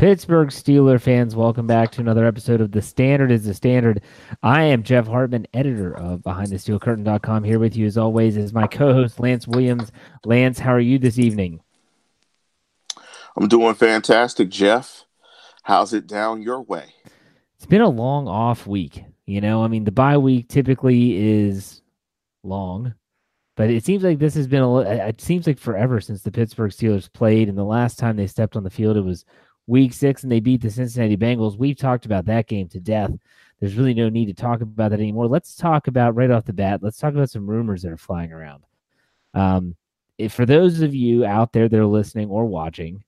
Pittsburgh Steeler fans, welcome back to another episode of The Standard is the Standard. I am Jeff Hartman, editor of BehindTheSteelCurtain.com. Here with you as always is my co-host Lance Williams. Lance, how are you this evening? I'm doing fantastic, Jeff. How's it down your way? It's been a long off week. You know, I mean, the bye week typically is long, but it seems like this has been it seems like forever since the Pittsburgh Steelers played, and the last time they stepped on the field, it was Week 6, and they beat the Cincinnati Bengals. We've talked about that game to death. There's really no need to talk about that anymore. Let's talk about, right off the bat, let's talk about some rumors that are flying around. If for those of you out there that are listening or watching,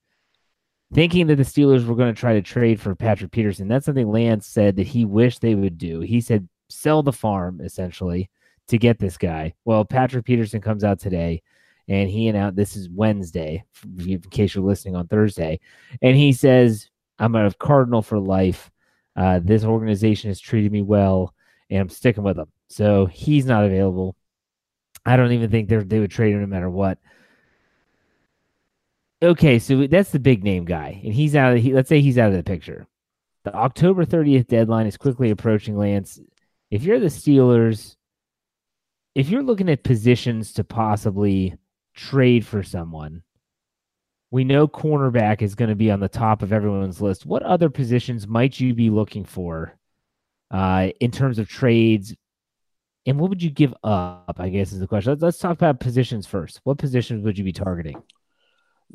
thinking that the Steelers were going to try to trade for Patrick Peterson, that's something Lance said that he wished they would do. He said, sell the farm, essentially, to get this guy. Well, Patrick Peterson comes out today, and he announced, this is Wednesday, in case you're listening on Thursday, and he says, I'm a Cardinal for life. This organization has treated me well, and I'm sticking with them. So he's not available. I don't even think they would trade him no matter what. Okay, so that's the big-name guy, and he's out of let's say he's out of the picture. The October 30th deadline is quickly approaching, Lance. If you're the Steelers, if you're looking at positions to possibly trade for someone, we know cornerback is going to be on the top of everyone's list. What other positions might you be looking for in terms of trades, and what would you give up, I guess, is the question. Let's talk about positions first. What positions would you be targeting?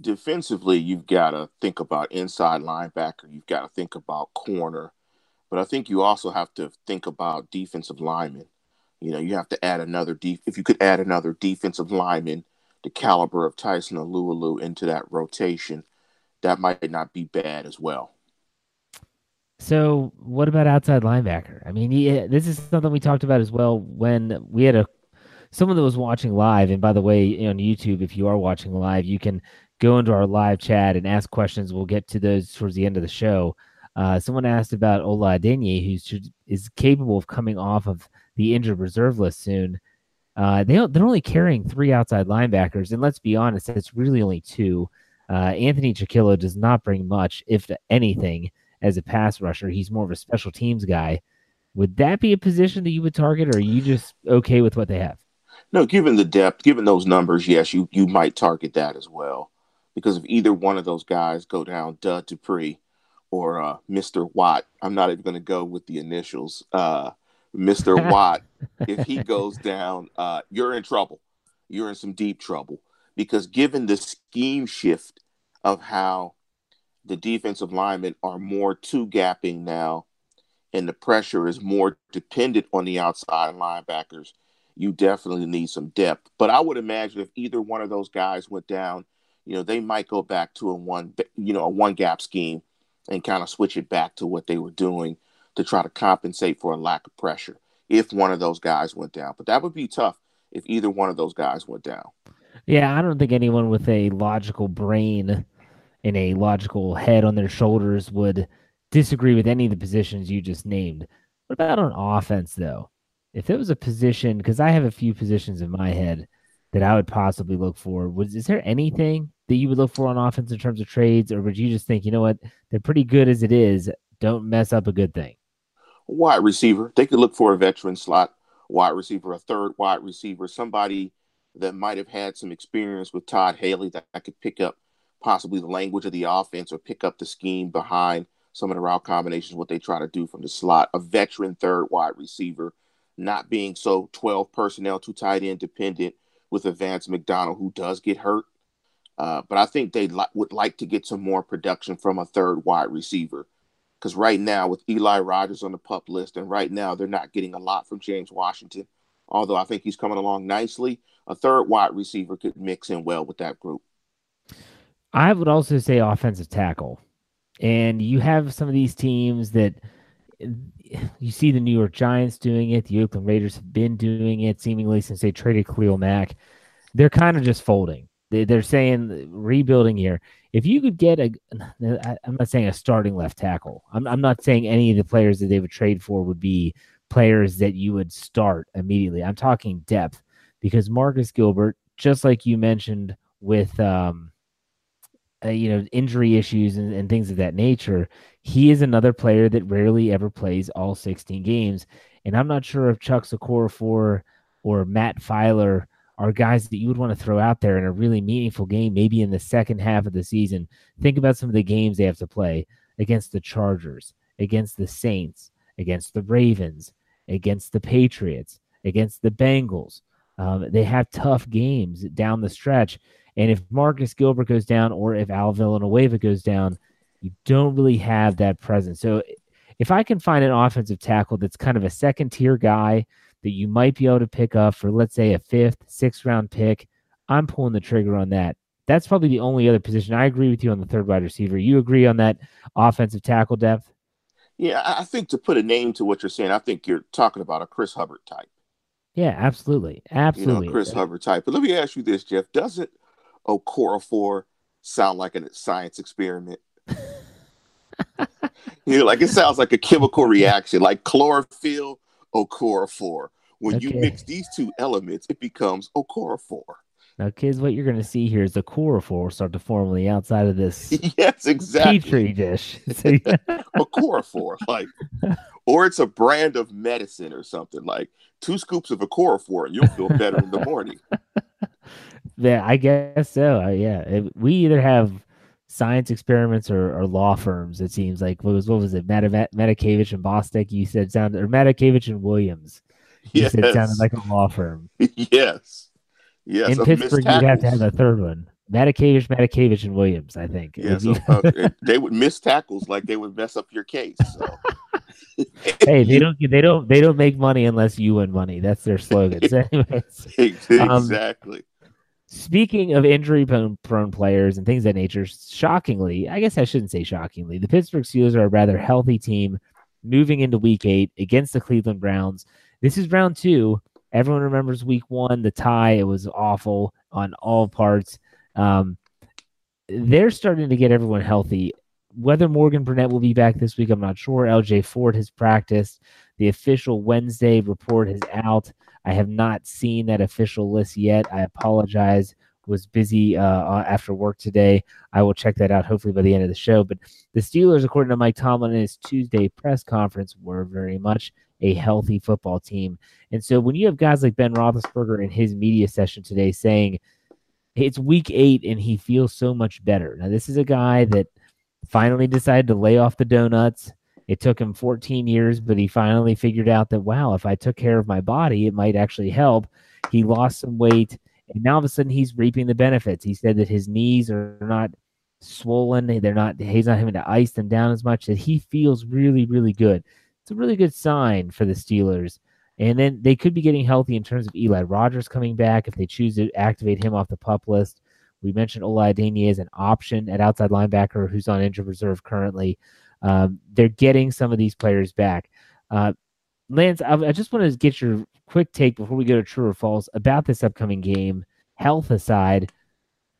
Defensively, you've got to think about inside linebacker. You've got to think about corner. But I think you also have to think about defensive linemen. You know, you have to add another if you could add another defensive lineman the caliber of Tyson Alulu into that rotation, that might not be bad as well. So what about outside linebacker? I mean, this is something we talked about as well when we had someone that was watching live. And by the way, on YouTube, if you are watching live, you can go into our live chat and ask questions. We'll get to those towards the end of the show. Someone asked about Ola Adeniyi, who is capable of coming off of the injured reserve list soon. They're only carrying 3 outside linebackers, and let's be honest, it's really only 2. Anthony Chiquillo does not bring much, if anything, as a pass rusher. He's more of a special teams guy. Would that be a position that you would target, or are you just okay with what they have? No, given the depth, given those numbers, yes, you might target that as well, because if either one of those guys go down, Dud Dupree or Mr. Watt, I'm not even going to go with the initials, Mr. Watt, if he goes down, you're in trouble. You're in some deep trouble, because given the scheme shift of how the defensive linemen are more two-gapping now and the pressure is more dependent on the outside linebackers, you definitely need some depth. But I would imagine if either one of those guys went down, you know, they might go back to a one-gap scheme and kind of switch it back to what they were doing to try to compensate for a lack of pressure if one of those guys went down. But that would be tough if either one of those guys went down. Yeah, I don't think anyone with a logical brain and a logical head on their shoulders would disagree with any of the positions you just named. What about on offense, though? If it was a position, because I have a few positions in my head that I would possibly look for, is there anything that you would look for on offense in terms of trades, or would you just think, you know what, they're pretty good as it is, don't mess up a good thing? Wide receiver. They could look for a veteran slot wide receiver, a third wide receiver, somebody that might have had some experience with Todd Haley that could pick up possibly the language of the offense or pick up the scheme behind some of the route combinations, what they try to do from the slot. A veteran third wide receiver, not being so 12 personnel, 2 tight end dependent with Vance McDonald, who does get hurt. But I think they would like to get some more production from a third wide receiver. Because right now, with Eli Rogers on the PUP list, and right now they're not getting a lot from James Washington, although I think he's coming along nicely, a third wide receiver could mix in well with that group. I would also say offensive tackle. And you have some of these teams that you see the New York Giants doing it, the Oakland Raiders have been doing it seemingly since they traded Khalil Mack. They're kind of just folding. They're saying rebuilding here. If you could get I'm not saying a starting left tackle. I'm not saying any of the players that they would trade for would be players that you would start immediately. I'm talking depth, because Marcus Gilbert, just like you mentioned with injury issues and things of that nature, he is another player that rarely ever plays all 16 games. And I'm not sure if Chukwuma Okorafor or Matt Filer are guys that you would want to throw out there in a really meaningful game, maybe in the second half of the season. Think about some of the games they have to play against the Chargers, against the Saints, against the Ravens, against the Patriots, against the Bengals. They have tough games down the stretch. And if Marcus Gilbert goes down or if Al Villanueva goes down, you don't really have that presence. So if I can find an offensive tackle that's kind of a second-tier guy that you might be able to pick up for, let's say, a fifth, sixth-round pick, I'm pulling the trigger on that. That's probably the only other position. I agree with you on the third wide receiver. You agree on that offensive tackle depth? Yeah, I think to put a name to what you're saying, I think you're talking about a Chris Hubbard type. Yeah, absolutely. Absolutely. You know, Chris Hubbard type. But let me ask you this, Jeff. Doesn't Okorafor sound like a science experiment? Like it sounds like a chemical reaction, like chlorophyll, Okorafor. When you mix these two elements, it becomes Okorafor. Now, kids, what you're going to see here is the Okorafor start to form on the outside of this yes, exactly. Petri dish. Okorafor, or it's a brand of medicine or something, like 2 scoops of Okorafor and you'll feel better in the morning. Yeah, I guess so. Yeah, we either have science experiments or law firms. It seems like what was it? Matakevich and Bostic. You said sounded, or Matakevich and Williams. You said sounded like a law firm. Yes. In Pittsburgh, you'd have to have a third one. Matakevich and Williams. I think. Yeah, they would miss tackles, like they would mess up your case. So. Hey, they don't make money unless you win money. That's their slogan. So anyways, exactly. Speaking of injury-prone players and things of that nature, shockingly, I guess I shouldn't say shockingly, the Pittsburgh Steelers are a rather healthy team moving into Week 8 against the Cleveland Browns. This is Round 2. Everyone remembers Week 1, the tie. It was awful on all parts. They're starting to get everyone healthy. Whether Morgan Burnett will be back this week, I'm not sure. L.J. Ford has practiced. The official Wednesday report is out. I have not seen that official list yet. I apologize. Was busy after work today. I will check that out hopefully by the end of the show. But the Steelers, according to Mike Tomlin in his Tuesday press conference, were very much a healthy football team. And so when you have guys like Ben Roethlisberger in his media session today saying it's Week 8 and he feels so much better. Now, this is a guy that finally decided to lay off the donuts. It took him 14 years, but he finally figured out that, wow, if I took care of my body, it might actually help. He lost some weight, and now all of a sudden he's reaping the benefits. He said that his knees are not swollen. He's not having to ice them down as much, that he feels really, really good. It's a really good sign for the Steelers. And then they could be getting healthy in terms of Eli Rogers coming back if they choose to activate him off the PUP list. We mentioned Ola Adeniyi as an option at outside linebacker who's on injured reserve currently. They're getting some of these players back. Lance, I just want to get your quick take before we go to true or false about this upcoming game, health aside.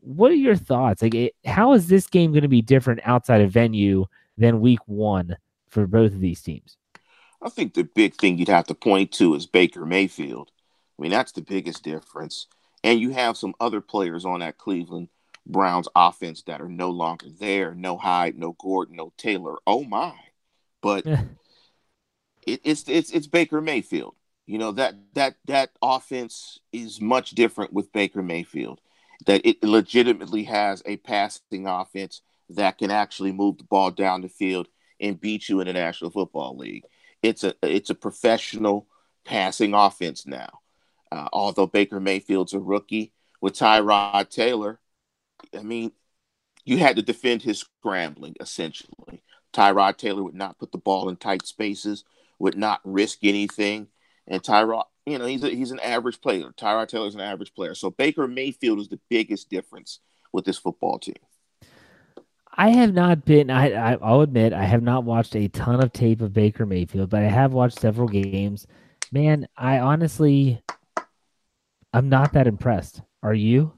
What are your thoughts? How is this game going to be different outside of venue than Week 1 for both of these teams? I think the big thing you'd have to point to is Baker Mayfield. I mean, that's the biggest difference. And you have some other players on that Cleveland Browns offense that are no longer there. No Hyde, no Gordon, no Taylor. Oh my! But it's Baker Mayfield. You know that offense is much different with Baker Mayfield. That it legitimately has a passing offense that can actually move the ball down the field and beat you in the National Football League. It's a professional passing offense now. Although Baker Mayfield's a rookie with Tyrod Taylor. I mean, you had to defend his scrambling, essentially. Tyrod Taylor would not put the ball in tight spaces, would not risk anything. And Tyrod, he's an average player. Tyrod Taylor's an average player. So Baker Mayfield is the biggest difference with this football team. I have not been, I'll admit, I have not watched a ton of tape of Baker Mayfield, but I have watched several games. Man, I'm not that impressed. Are you?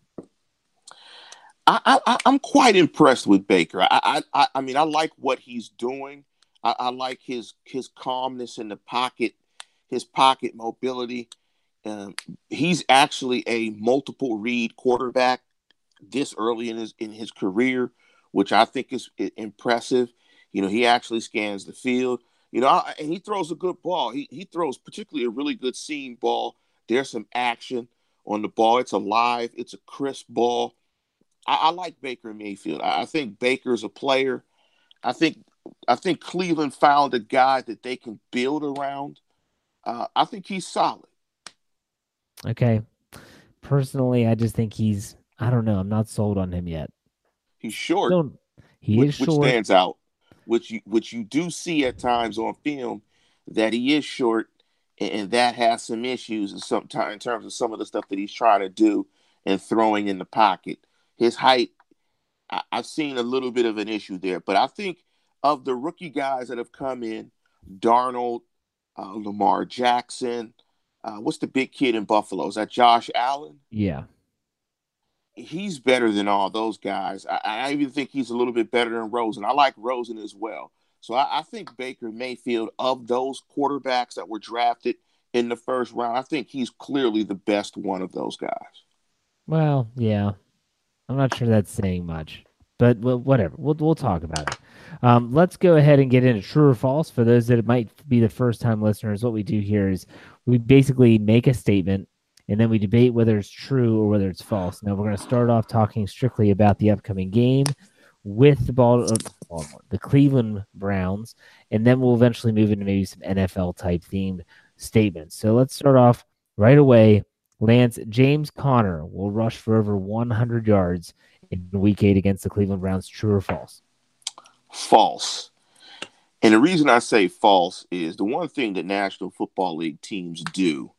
I'm quite impressed with Baker. I mean, I like what he's doing. I like his calmness in the pocket, his pocket mobility. He's actually a multiple read quarterback this early in his career, which I think is impressive. You know, he actually scans the field, you know, and he throws a good ball. He throws particularly a really good seam ball. There's some action on the ball. It's alive. It's a crisp ball. I like Baker Mayfield. I think Baker's a player. I think Cleveland found a guy that they can build around. I think he's solid. Okay. Personally, I just think he's, I don't know. I'm not sold on him yet. He's short. He is short. Which stands out. Which you do see at times on film that he is short, and that has some issues in in terms of some of the stuff that he's trying to do and throwing in the pocket. His height, I've seen a little bit of an issue there. But I think of the rookie guys that have come in, Darnold, Lamar Jackson, what's the big kid in Buffalo? Is that Josh Allen? Yeah. He's better than all those guys. I even think he's a little bit better than Rosen. I like Rosen as well. So I think Baker Mayfield, of those quarterbacks that were drafted in the first round, I think he's clearly the best one of those guys. Well, yeah. I'm not sure that's saying much, but whatever. We'll talk about it. Let's go ahead and get into true or false. For those that might be the first-time listeners, what we do here is we basically make a statement, and then we debate whether it's true or whether it's false. Now, we're going to start off talking strictly about the upcoming game with the Cleveland Browns, and then we'll eventually move into maybe some NFL-type themed statements. So let's start off right away. Lance, James Conner will rush for over 100 yards in Week 8 against the Cleveland Browns. True or false? False. And the reason I say false is the one thing that National Football League teams do,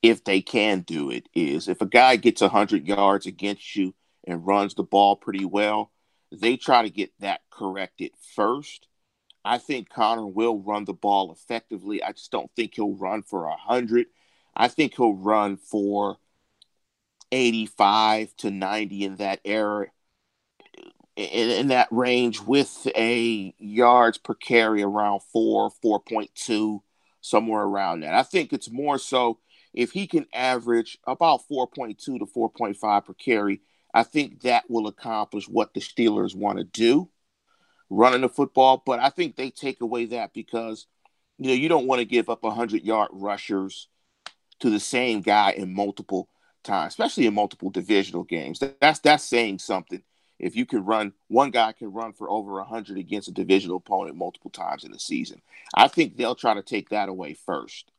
if they can do it, is if a guy gets 100 yards against you and runs the ball pretty well, they try to get that corrected first. I think Conner will run the ball effectively. I just don't think he'll run for 100. I think he'll run for 85 to 90 in that era, in that range, with a yards per carry around 4, 4.2, somewhere around that. I think it's more so if he can average about 4.2 to 4.5 per carry, I think that will accomplish what the Steelers want to do, running the football. But I think they take away that because, you know, you don't want to give up 100-yard rushers to the same guy in multiple times, especially in multiple divisional games. That's saying something. If you can run, one guy can run for over 100 against a divisional opponent multiple times in a season. I think they'll try to take that away first.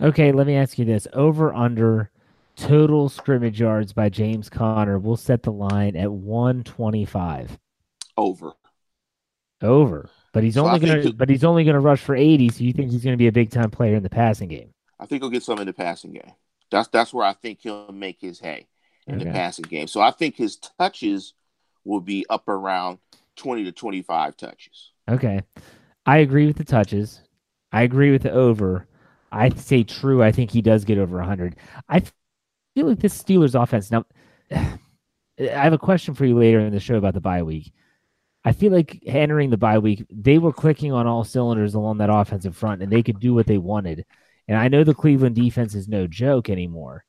Okay, let me ask you this. Over under total scrimmage yards by James Conner. We'll set the line at 125. Over. But he's only going to rush for 80, so you think he's going to be a big-time player in the passing game? I think he'll get some in the passing game. That's where I think he'll make his hay in the passing game. So I think his touches will be up around 20 to 25 touches. Okay. I agree with the touches. I agree with the over. I say true. I think he does get over 100. I feel like this Steelers offense. Now, I have a question for you later in the show about the bye week. I feel like entering the bye week, they were clicking on all cylinders along that offensive front, and they could do what they wanted. And I know the Cleveland defense is no joke anymore,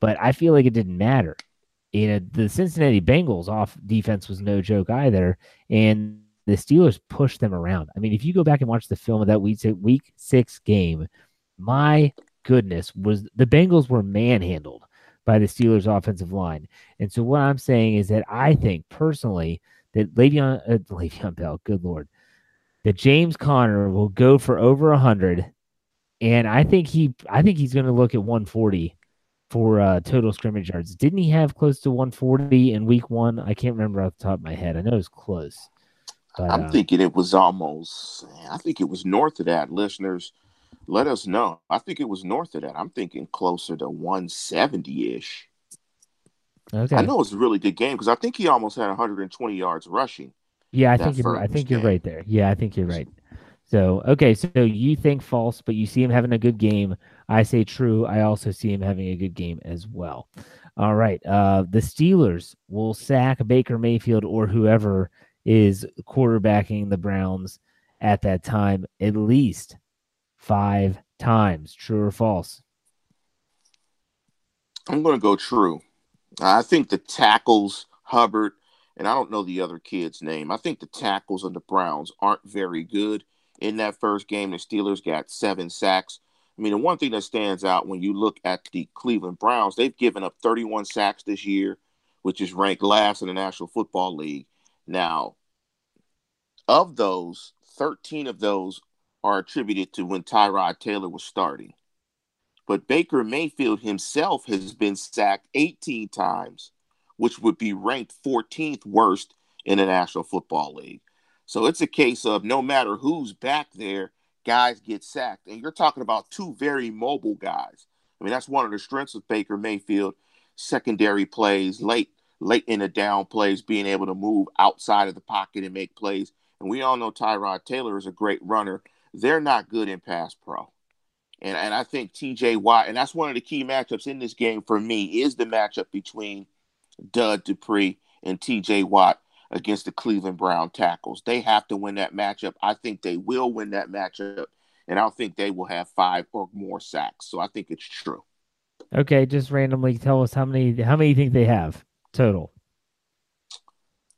but I feel like it didn't matter. You know, the Cincinnati Bengals off defense was no joke either, and the Steelers pushed them around. I mean, if you go back and watch the film of that week 6 game, my goodness, was the Bengals were manhandled by the Steelers offensive line. And so what I'm saying is that I think personally that Le'Veon Bell, good Lord, that James Conner will go for over 100. And I think he's going to look at 140 for total scrimmage yards. Didn't he have close to 140 in week 1? I can't remember off the top of my head. I know it was close. But, I'm thinking it was almost – I think it was north of that. Listeners, let us know. I think it was north of that. I'm thinking closer to 170-ish. Okay. I know it's a really good game because I think he almost had 120 yards rushing. Yeah, I think you're right there. Yeah, I think you're right. So, okay, so you think false, but you see him having a good game. I say true. I also see him having a good game as well. All right, the Steelers will sack Baker Mayfield or whoever is quarterbacking the Browns at that time at least 5 times. True or false? I'm going to go true. I think the tackles, Hubbard and I don't know the other kid's name. I think the tackles on the Browns aren't very good. In that first game, the Steelers got 7 sacks. I mean, the one thing that stands out when you look at the Cleveland Browns, they've given up 31 sacks this year, which is ranked last in the National Football League. Now, of those, 13 of those are attributed to when Tyrod Taylor was starting. But Baker Mayfield himself has been sacked 18 times, which would be ranked 14th worst in the National Football League. So it's a case of no matter who's back there, guys get sacked. And you're talking about two very mobile guys. I mean, that's one of the strengths of Baker Mayfield, secondary plays, late in the down plays, being able to move outside of the pocket and make plays. And we all know Tyrod Taylor is a great runner. They're not good in pass pro. And I think T.J. Watt, and that's one of the key matchups in this game for me, is the matchup between Dud Dupree and T.J. Watt against the Cleveland Brown tackles. They have to win that matchup. I think they will win that matchup, and I don't think they will have 5 or more sacks. So I think it's true. Okay, just randomly tell us how many you think they have total.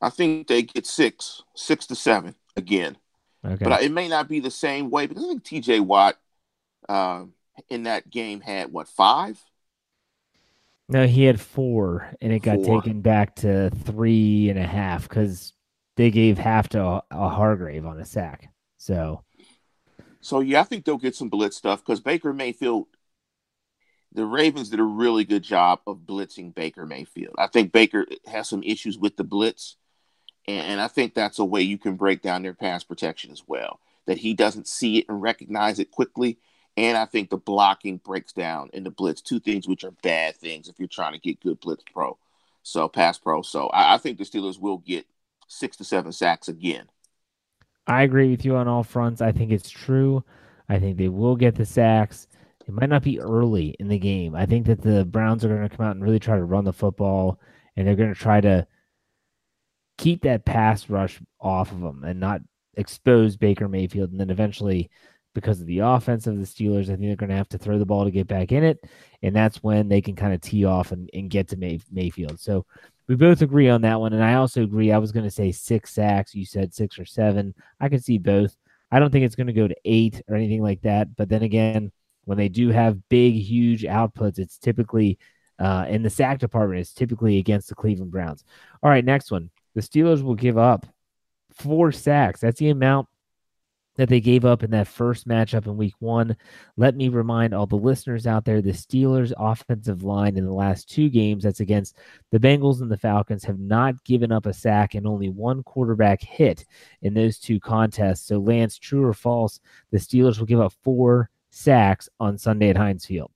I think they get 6 to 7 again. Okay. But it may not be the same way, because I think T.J. Watt in that game had, what, 5? No, he had 4, and it got taken back to 3.5 because they gave half to a Hargrave on a sack. So yeah, I think they'll get some blitz stuff, because Baker Mayfield, the Ravens did a really good job of blitzing Baker Mayfield. I think Baker has some issues with the blitz, and I think that's a way you can break down their pass protection as well, that he doesn't see it and recognize it quickly. And I think the blocking breaks down in the blitz. Two things which are bad things if you're trying to get good blitz pro. So pass pro. So I think the Steelers will get 6 to 7 sacks again. I agree with you on all fronts. I think it's true. I think they will get the sacks. It might not be early in the game. I think that the Browns are going to come out and really try to run the football, and they're going to try to keep that pass rush off of them and not expose Baker Mayfield. And then eventually, because of the offense of the Steelers, I think they're going to have to throw the ball to get back in it, and that's when they can kind of tee off and get to Mayfield. So we both agree on that one, and I also agree. I was going to say 6 sacks. You said 6 or 7. I could see both. I don't think it's going to go to 8 or anything like that, but then again, when they do have big, huge outputs, it's typically in the sack department. It's typically against the Cleveland Browns. All right, next one. The Steelers will give up 4 sacks. That's the amount that they gave up in that first matchup in week 1. Let me remind all the listeners out there, the Steelers' offensive line in the last 2 games, that's against the Bengals and the Falcons, have not given up a sack and only 1 quarterback hit in those 2 contests. So, Lance, true or false, the Steelers will give up 4 sacks on Sunday at Heinz Field?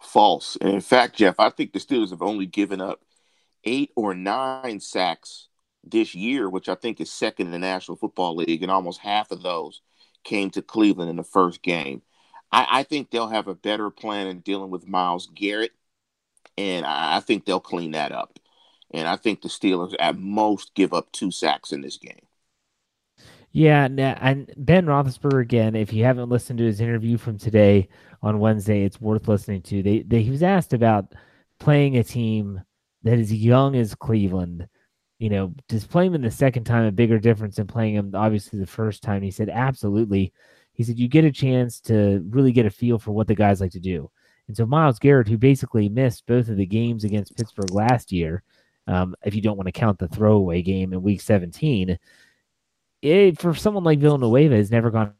False. And in fact, Jeff, I think the Steelers have only given up 8 or 9 sacks this year, which I think is second in the National Football League, and almost half of those came to Cleveland in the first game. I think they'll have a better plan in dealing with Myles Garrett, and I think they'll clean that up. And I think the Steelers at most give up 2 sacks in this game. Yeah, and Ben Roethlisberger, again, if you haven't listened to his interview from today on Wednesday, it's worth listening to. He was asked about playing a team that is young as Cleveland. You know, does playing him the second time a bigger difference than playing him, obviously, the first time? He said, absolutely. He said, you get a chance to really get a feel for what the guys like to do. And so Myles Garrett, who basically missed both of the games against Pittsburgh last year, if you don't want to count the throwaway game in week 17, for someone like Villanueva, has never gone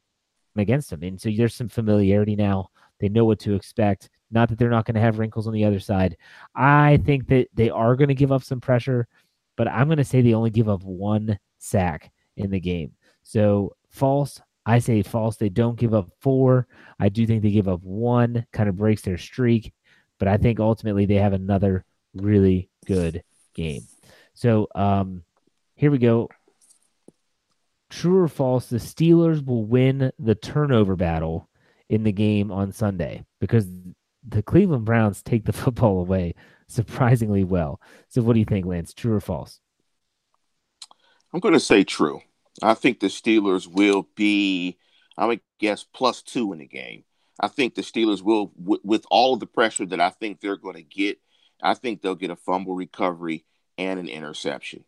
against him. And so there's some familiarity now. They know what to expect. Not that they're not going to have wrinkles on the other side. I think that they are going to give up some pressure, but I'm going to say they only give up 1 sack in the game. So false. I say false. They don't give up 4. I do think they give up 1, kind of breaks their streak, but I think ultimately they have another really good game. So here we go. True or false, the Steelers will win the turnover battle in the game on Sunday, because the Cleveland Browns take the football away surprisingly well. So what do you think, Lance? True or false? I'm going to say true. I think the Steelers will be, I would guess, +2 in the game. I think the Steelers will, with all of the pressure that I think they're going to get, I think they'll get a fumble recovery and an interception.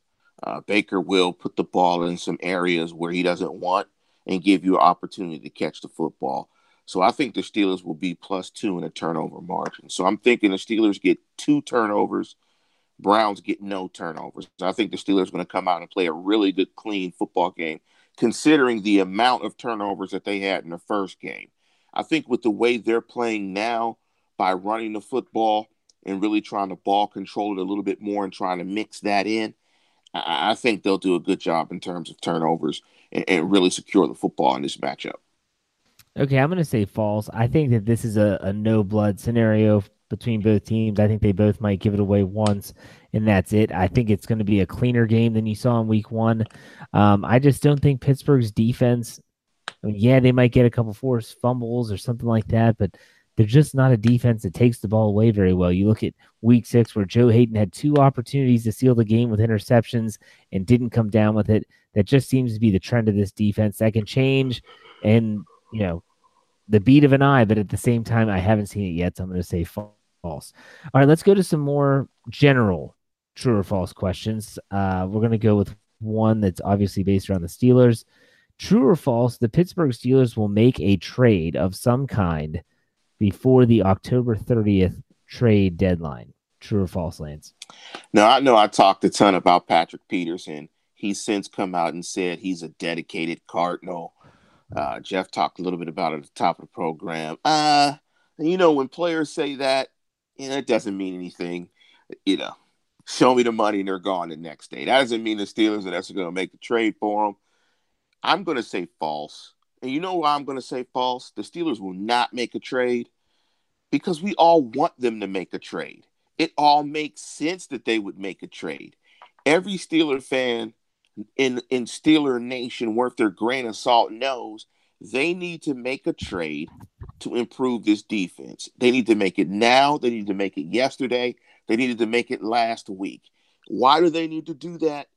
Baker will put the ball in some areas where he doesn't want and give you an opportunity to catch the football. So I think the Steelers will be +2 in a turnover margin. So I'm thinking the Steelers get 2 turnovers, Browns get no turnovers. So I think the Steelers are going to come out and play a really good, clean football game, considering the amount of turnovers that they had in the first game. I think with the way they're playing now, by running the football and really trying to ball control it a little bit more and trying to mix that in, I think they'll do a good job in terms of turnovers and really secure the football in this matchup. Okay, I'm going to say false. I think that this is a no-blood scenario between both teams. I think they both might give it away once, and that's it. I think it's going to be a cleaner game than you saw in week one. I just don't think Pittsburgh's defense, I mean, yeah, they might get a couple forced fumbles or something like that, but they're just not a defense that takes the ball away very well. You look at week 6 where Joe Hayden had 2 opportunities to seal the game with interceptions and didn't come down with it. That just seems to be the trend of this defense. That can change and, you know, the beat of an eye, but at the same time, I haven't seen it yet, so I'm going to say false. All right, let's go to some more general true or false questions. We're going to go with one that's obviously based around the Steelers. True or false, the Pittsburgh Steelers will make a trade of some kind before the October 30th trade deadline. True or false, Lance? Now, I know I talked a ton about Patrick Peterson. He's since come out and said he's a dedicated Cardinal. Jeff talked a little bit about it at the top of the program. You know, when players say that, you know, it doesn't mean anything. You know, show me the money and they're gone the next day. That doesn't mean the Steelers are necessarily going to make the trade for them. I'm going to say false. And you know why I'm going to say false? The Steelers will not make a trade because we all want them to make a trade. It all makes sense that they would make a trade. Every Steeler fan in Steeler Nation worth their grain of salt knows they need to make a trade to improve this defense. They need to make it now. They need to make it yesterday. They needed to make it last week. Why do they need to do that?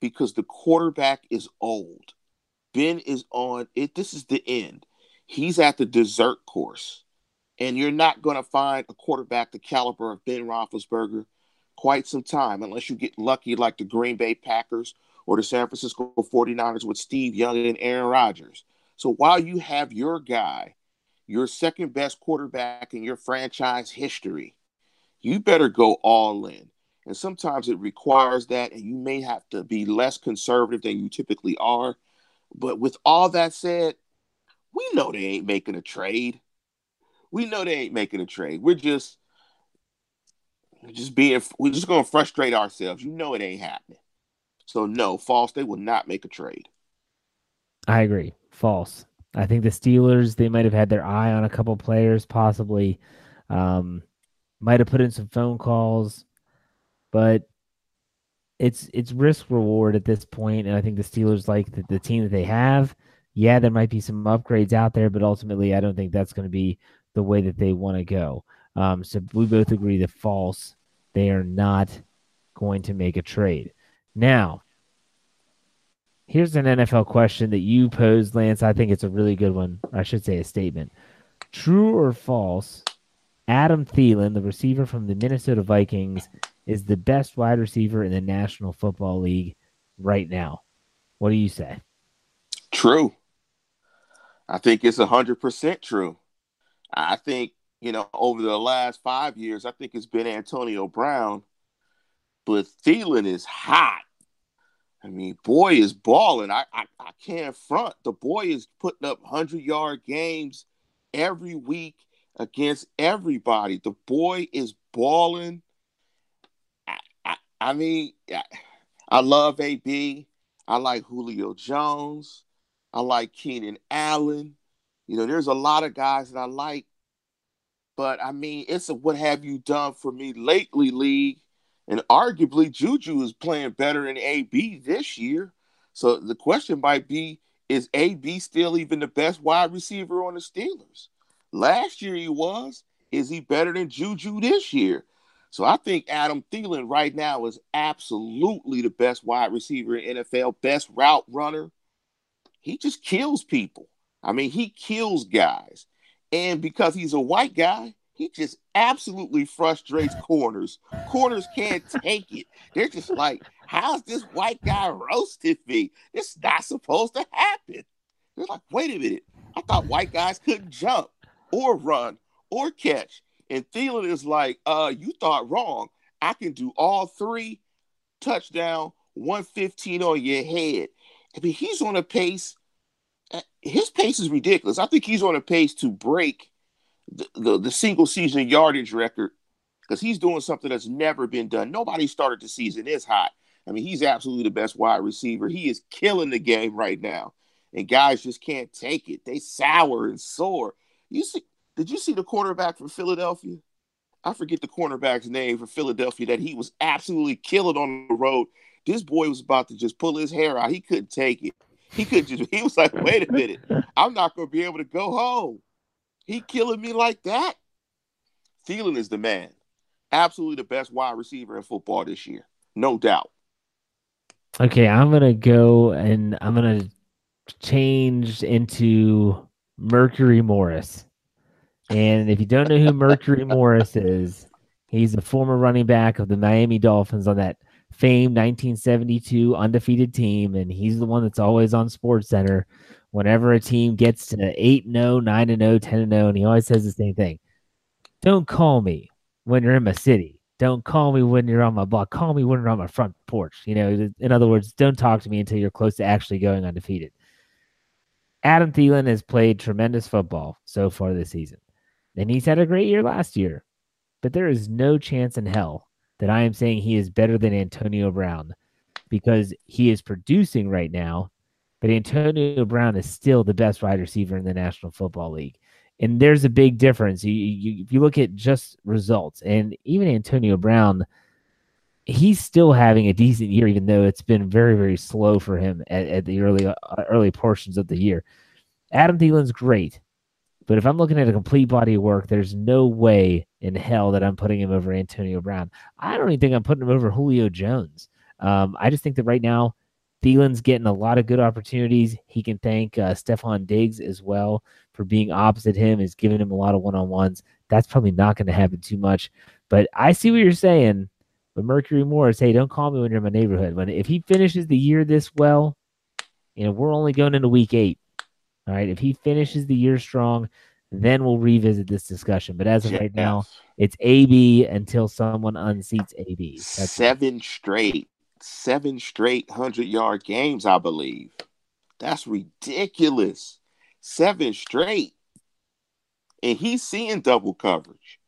Because the quarterback is old. Ben is on it. This is the end. He's at the dessert course, and you're not going to find a quarterback the caliber of Ben Roethlisberger quite some time, unless you get lucky like the Green Bay Packers or the San Francisco 49ers with Steve Young and Aaron Rodgers. So while you have your guy, your second best quarterback in your franchise history, you better go all in. And sometimes it requires that, and you may have to be less conservative than you typically are. But with all that said, we know they ain't making a trade. We're just going to frustrate ourselves. You know it ain't happening. So no, false. They will not make a trade. I agree. False. I think the Steelers, they might have had their eye on a couple players, possibly. Might have put in some phone calls, but it's risk reward at this point, and I think the Steelers like the team that they have. Yeah, there might be some upgrades out there, but ultimately I don't think that's going to be the way that they want to go. So we both agree that false. They are not going to make a trade. Now, here's an NFL question that you posed, Lance. I think it's a really good one. I should say a statement. True or false, Adam Thielen, the receiver from the Minnesota Vikings, is the best wide receiver in the National Football League right now. What do you say? True. I think it's 100% true. I think, you know, over the last 5 years, I think it's been Antonio Brown, but Thielen is hot. I mean, boy is balling. I can't front. The boy is putting up 100-yard games every week against everybody. The boy is balling. I love AB. I like Julio Jones. I like Keenan Allen. You know, there's a lot of guys that I like. But, I mean, it's a what have you done for me lately league. And arguably, Juju is playing better than AB this year. So the question might be, is AB still even the best wide receiver on the Steelers? Last year he was. Is he better than Juju this year? So I think Adam Thielen right now is absolutely the best wide receiver in NFL, best route runner. He just kills people. I mean, he kills guys. And because he's a white guy, he just absolutely frustrates corners. Corners can't take it. They're just like, How's this white guy roasted me? It's not supposed to happen. They're like, wait a minute. I thought white guys couldn't jump or run or catch. And Thielen is like, you thought wrong. I can do all three. Touchdown, 115 on your head. I mean, he's on a pace. His pace is ridiculous. I think he's on a pace to break the single season yardage record because he's doing something that's never been done. Nobody started the season this hot. I mean, he's absolutely the best wide receiver. He is killing the game right now. And guys just can't take it. They sour and sore. Did you see the quarterback from Philadelphia? I forget the cornerback's name for Philadelphia that he was absolutely killing on the road. This boy was about to just pull his hair out. He couldn't take it. He was like, wait a minute. I'm not going to be able to go home. He killing me like that. Thielen is the man. Absolutely the best wide receiver in football this year. No doubt. Okay, I'm going to go and I'm going to change into Mercury Morris. And if you don't know who Mercury Morris is, he's a former running back of the Miami Dolphins on that famed 1972 undefeated team. And he's the one that's always on SportsCenter whenever a team gets to 8-0, 9-0, 10-0. And he always says the same thing. Don't call me when you're in my city. Don't call me when you're on my block. Call me when you're on my front porch. You know, in other words, don't talk to me until you're close to actually going undefeated. Adam Thielen has played tremendous football so far this season. And he's had a great year last year. But there is no chance in hell that I am saying he is better than Antonio Brown because he is producing right now. But Antonio Brown is still the best wide receiver in the National Football League. And there's a big difference. If you look at just results, and even Antonio Brown, he's still having a decent year, even though it's been very, very slow for him at the early portions of the year. Adam Thielen's great. But if I'm looking at a complete body of work, there's no way in hell that I'm putting him over Antonio Brown. I don't even think I'm putting him over Julio Jones. I just think that right now, Thielen's getting a lot of good opportunities. He can thank Stephon Diggs as well for being opposite him. He's giving him a lot of one-on-ones. That's probably not going to happen too much. But I see what you're saying. But Mercury Morris, hey, don't call me when you're in my neighborhood. If he finishes the year this well, you know, we're only going into week 8. All right, if he finishes the year strong, then we'll revisit this discussion. But as of right now, it's AB until someone unseats AB. That's 7 straight 100-yard games, I believe. That's ridiculous. 7 straight. And he's seeing double coverage.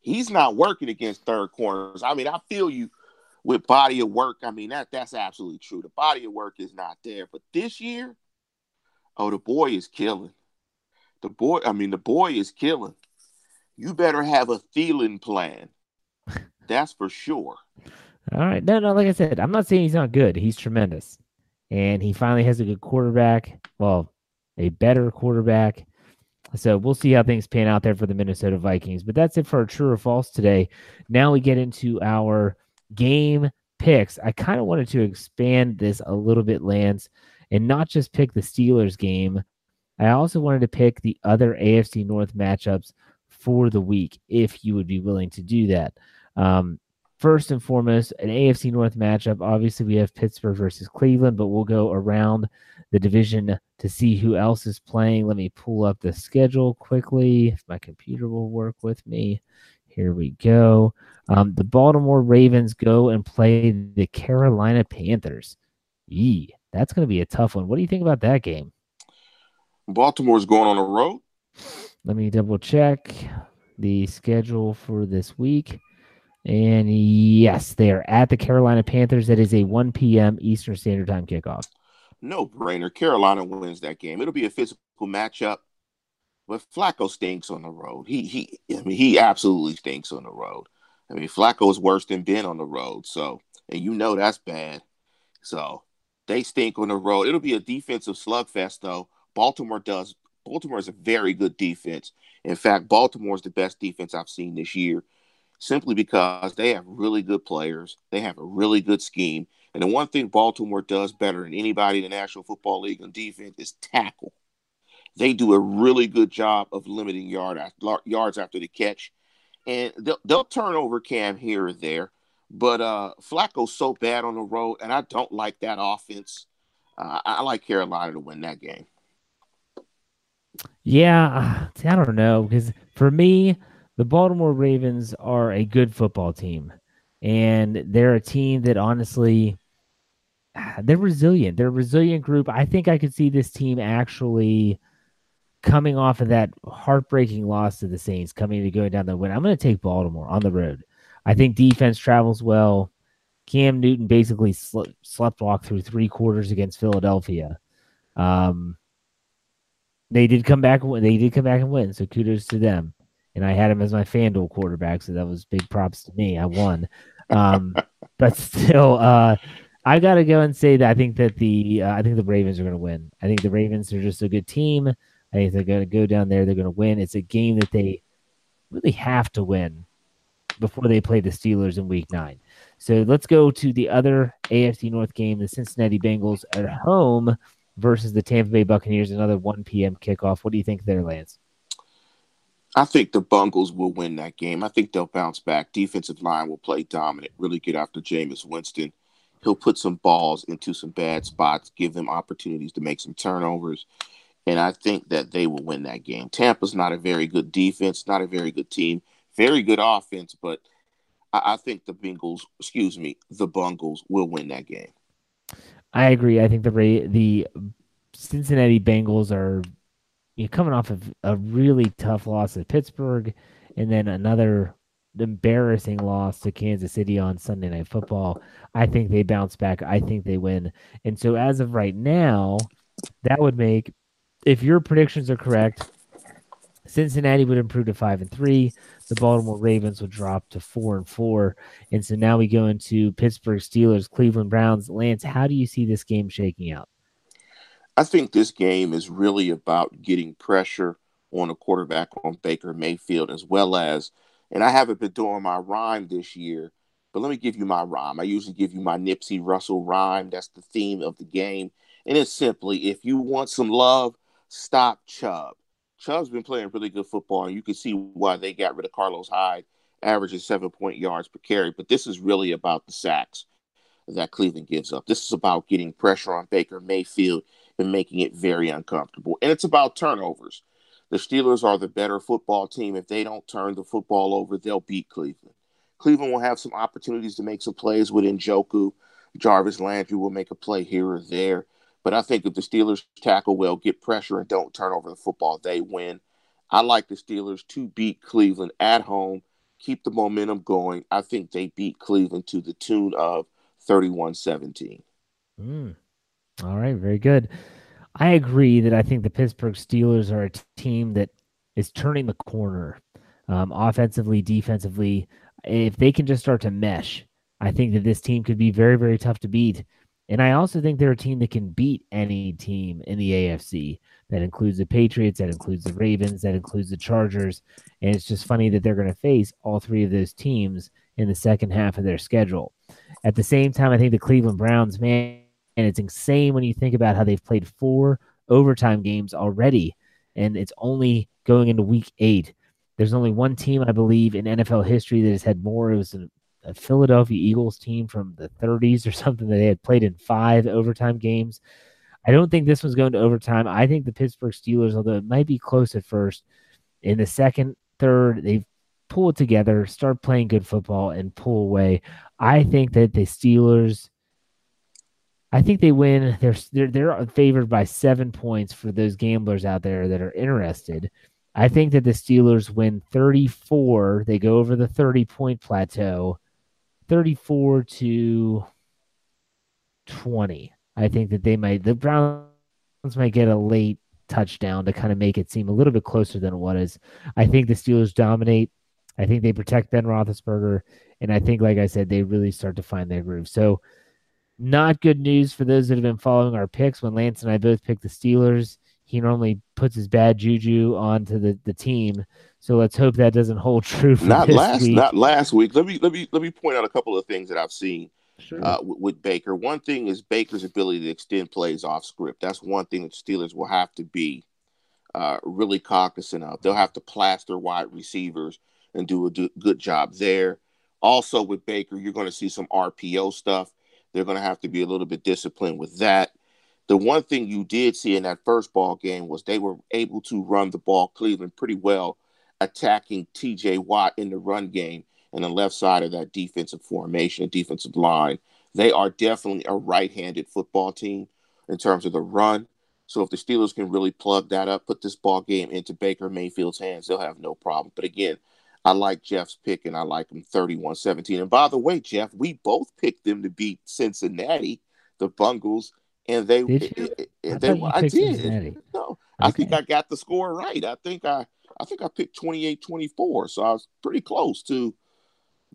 He's not working against third corners. I mean, I feel you with body of work. I mean, that's absolutely true. The body of work is not there. But this year, oh, the boy is killing. The boy is killing. You better have a Thielen plan. That's for sure. All right. No, like I said, I'm not saying he's not good. He's tremendous. And he finally has a good quarterback. Well, a better quarterback. So we'll see how things pan out there for the Minnesota Vikings. But that's it for our true or false today. Now we get into our game picks. I kind of wanted to expand this a little bit, Lance, and not just pick the Steelers game. I also wanted to pick the other AFC North matchups for the week, if you would be willing to do that. First and foremost, an AFC North matchup. Obviously, we have Pittsburgh versus Cleveland, but we'll go around the division to see who else is playing. Let me pull up the schedule quickly, if my computer will work with me. Here we go. The Baltimore Ravens go and play the Carolina Panthers. That's going to be a tough one. What do you think about that game? Baltimore's going on the road. Let me double check the schedule for this week. And yes, they are at the Carolina Panthers. That is a 1 p.m. Eastern Standard Time kickoff. No brainer. Carolina wins that game. It'll be a physical matchup. But Flacco stinks on the road. He absolutely stinks on the road. I mean, Flacco's worse than Ben on the road. So, and you know that's bad. So they stink on the road. It'll be a defensive slugfest, though. Baltimore is a very good defense. In fact, Baltimore is the best defense I've seen this year simply because they have really good players. They have a really good scheme. And the one thing Baltimore does better than anybody in the National Football League on defense is tackle. They do a really good job of limiting yards after the catch. And they'll turn over Cam here or there. But Flacco's so bad on the road, and I don't like that offense. I like Carolina to win that game. Yeah, I don't know, because for me, the Baltimore Ravens are a good football team, and they're a team that honestly, they're resilient. They're a resilient group. I think I could see this team actually coming off of that heartbreaking loss to the Saints, coming to go down the win. I'm going to take Baltimore on the road. I think defense travels well. Cam Newton basically sleptwalked through three quarters against Philadelphia. They did come back and win, so kudos to them. And I had him as my FanDuel quarterback, so that was big props to me. I won. But still, I got to go and say that I think that the Ravens are going to win. I think the Ravens are just a good team. I think they're going to go down there. They're going to win. It's a game that they really have to win before they play the Steelers in Week 9. So let's go to the other AFC North game, the Cincinnati Bengals at home versus the Tampa Bay Buccaneers, another 1 p.m. kickoff. What do you think there, Lance? I think the Bengals will win that game. I think they'll bounce back. Defensive line will play dominant, really get after Jameis Winston. He'll put some balls into some bad spots, give them opportunities to make some turnovers, and I think that they will win that game. Tampa's not a very good defense, not a very good team. Very good offense, but I think the Bengals will win that game. I agree. I think the Cincinnati Bengals are coming off of a really tough loss at Pittsburgh and then another embarrassing loss to Kansas City on Sunday Night Football. I think they bounce back. I think they win. And so as of right now, that would make, if your predictions are correct, Cincinnati would improve to 5-3. The Baltimore Ravens would drop to 4-4. And so now we go into Pittsburgh Steelers, Cleveland Browns. Lance, how do you see this game shaking out? I think this game is really about getting pressure on a quarterback on Baker Mayfield, as well as, and I haven't been doing my rhyme this year, but let me give you my rhyme. I usually give you my Nipsey Russell rhyme. That's the theme of the game. And it's simply, if you want some love, stop Chubb. Chubb's been playing really good football, and you can see why they got rid of Carlos Hyde, averaging 7 point yards per carry. But this is really about the sacks that Cleveland gives up. This is about getting pressure on Baker Mayfield and making it very uncomfortable. And it's about turnovers. The Steelers are the better football team. If they don't turn the football over, they'll beat Cleveland. Cleveland will have some opportunities to make some plays with Njoku. Jarvis Landry will make a play here or there. But I think if the Steelers tackle well, get pressure, and don't turn over the football, they win. I like the Steelers to beat Cleveland at home, keep the momentum going. I think they beat Cleveland to the tune of 31-17. All right, very good. I agree that I think the Pittsburgh Steelers are a team that is turning the corner offensively, defensively. If they can just start to mesh, I think that this team could be very, very tough to beat. And I also think they're a team that can beat any team in the AFC. That includes the Patriots, that includes the Ravens, that includes the Chargers. And it's just funny that they're going to face all three of those teams in the second half of their schedule. At the same time, I think the Cleveland Browns, man, and it's insane when you think about how they've played 4 overtime games already. And it's only going into week 8. There's only one team, I believe, in NFL history that has had more. It was a Philadelphia Eagles team from the 30s or something that they had played in 5 overtime games. I don't think this one's going to overtime. I think the Pittsburgh Steelers, although it might be close at first, in the second, third, they pull it together, start playing good football, and pull away. I think that the Steelers, I think they win. They're favored by 7 points for those gamblers out there that are interested. I think that the Steelers win 34. They go over the 30-point plateau. 34-20. I think that the Browns might get a late touchdown to kind of make it seem a little bit closer than what is. I think the Steelers dominate. I think they protect Ben Roethlisberger. And I think, like I said, they really start to find their groove. So not good news for those that have been following our picks. When Lance and I both picked the Steelers, he normally puts his bad juju onto the team. So let's hope that doesn't hold true for this week. Not last week. Let me point out a couple of things that I've seen with Baker. One thing is Baker's ability to extend plays off script. That's one thing that Steelers will have to be really cognizant of. They'll have to plaster wide receivers and do a good job there. Also with Baker, you're going to see some RPO stuff. They're going to have to be a little bit disciplined with that. The one thing you did see in that first ball game was they were able to run the ball, Cleveland, pretty well, attacking T.J. Watt in the run game and the left side of that defensive formation, defensive line. They are definitely a right-handed football team in terms of the run. So if the Steelers can really plug that up, put this ball game into Baker Mayfield's hands, they'll have no problem. But again, I like Jeff's pick, and I like him 31-17. And by the way, Jeff, we both picked them to beat Cincinnati, the Bengals, and they I did. No, I think I got the score right. I think I picked 28-24, so I was pretty close to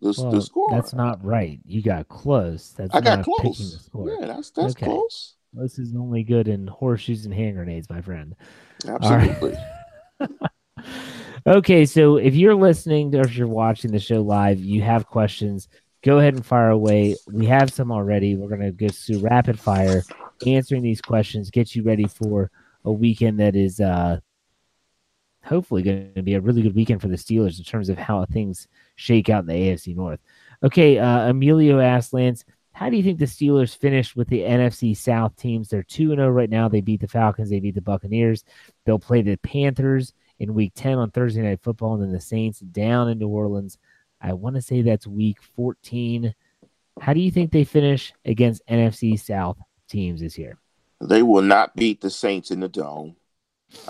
the score. That's not right. You got close. I got close. Picking the score. Yeah, that's okay. Close. This is only good in horseshoes and hand grenades, my friend. Absolutely. All right. Okay, so if you're listening or if you're watching the show live, you have questions, go ahead and fire away. We have some already. We're going to go through rapid fire, answering these questions, get you ready for a weekend that is hopefully going to be a really good weekend for the Steelers in terms of how things shake out in the AFC North. Okay, Emilio asked, Lance, how do you think the Steelers finished with the NFC South teams? They're 2-0 right now. They beat the Falcons. They beat the Buccaneers. They'll play the Panthers in Week 10 on Thursday Night Football, and then the Saints down in New Orleans. I want to say that's Week 14. How do you think they finish against NFC South teams this year? They will not beat the Saints in the Dome.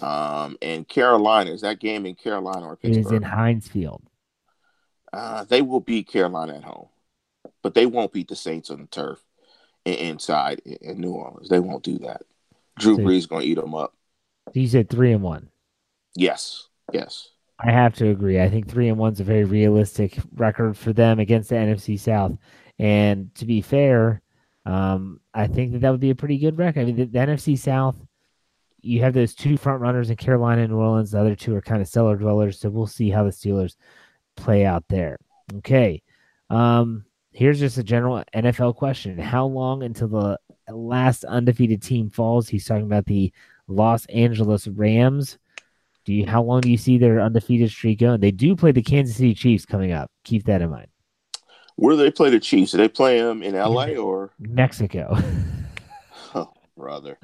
And Carolina, is that game in Carolina or Pittsburgh? It is in Heinz Field. They will beat Carolina at home, but they won't beat the Saints on the turf inside in New Orleans. They won't do that. Drew Brees is going to eat them up. You said 3-1. Yes. I have to agree. I think 3-1's a very realistic record for them against the NFC South. And to be fair, I think that would be a pretty good record. I mean, the NFC South, you have those two front runners in Carolina and New Orleans. The other two are kind of cellar dwellers. So we'll see how the Steelers play out there. Okay. Here's just a general NFL question. How long until the last undefeated team falls? He's talking about the Los Angeles Rams. How long do you see their undefeated streak going? They do play the Kansas City Chiefs coming up. Keep that in mind. Where do they play the Chiefs? Do they play them in LA or Mexico? Oh, brother.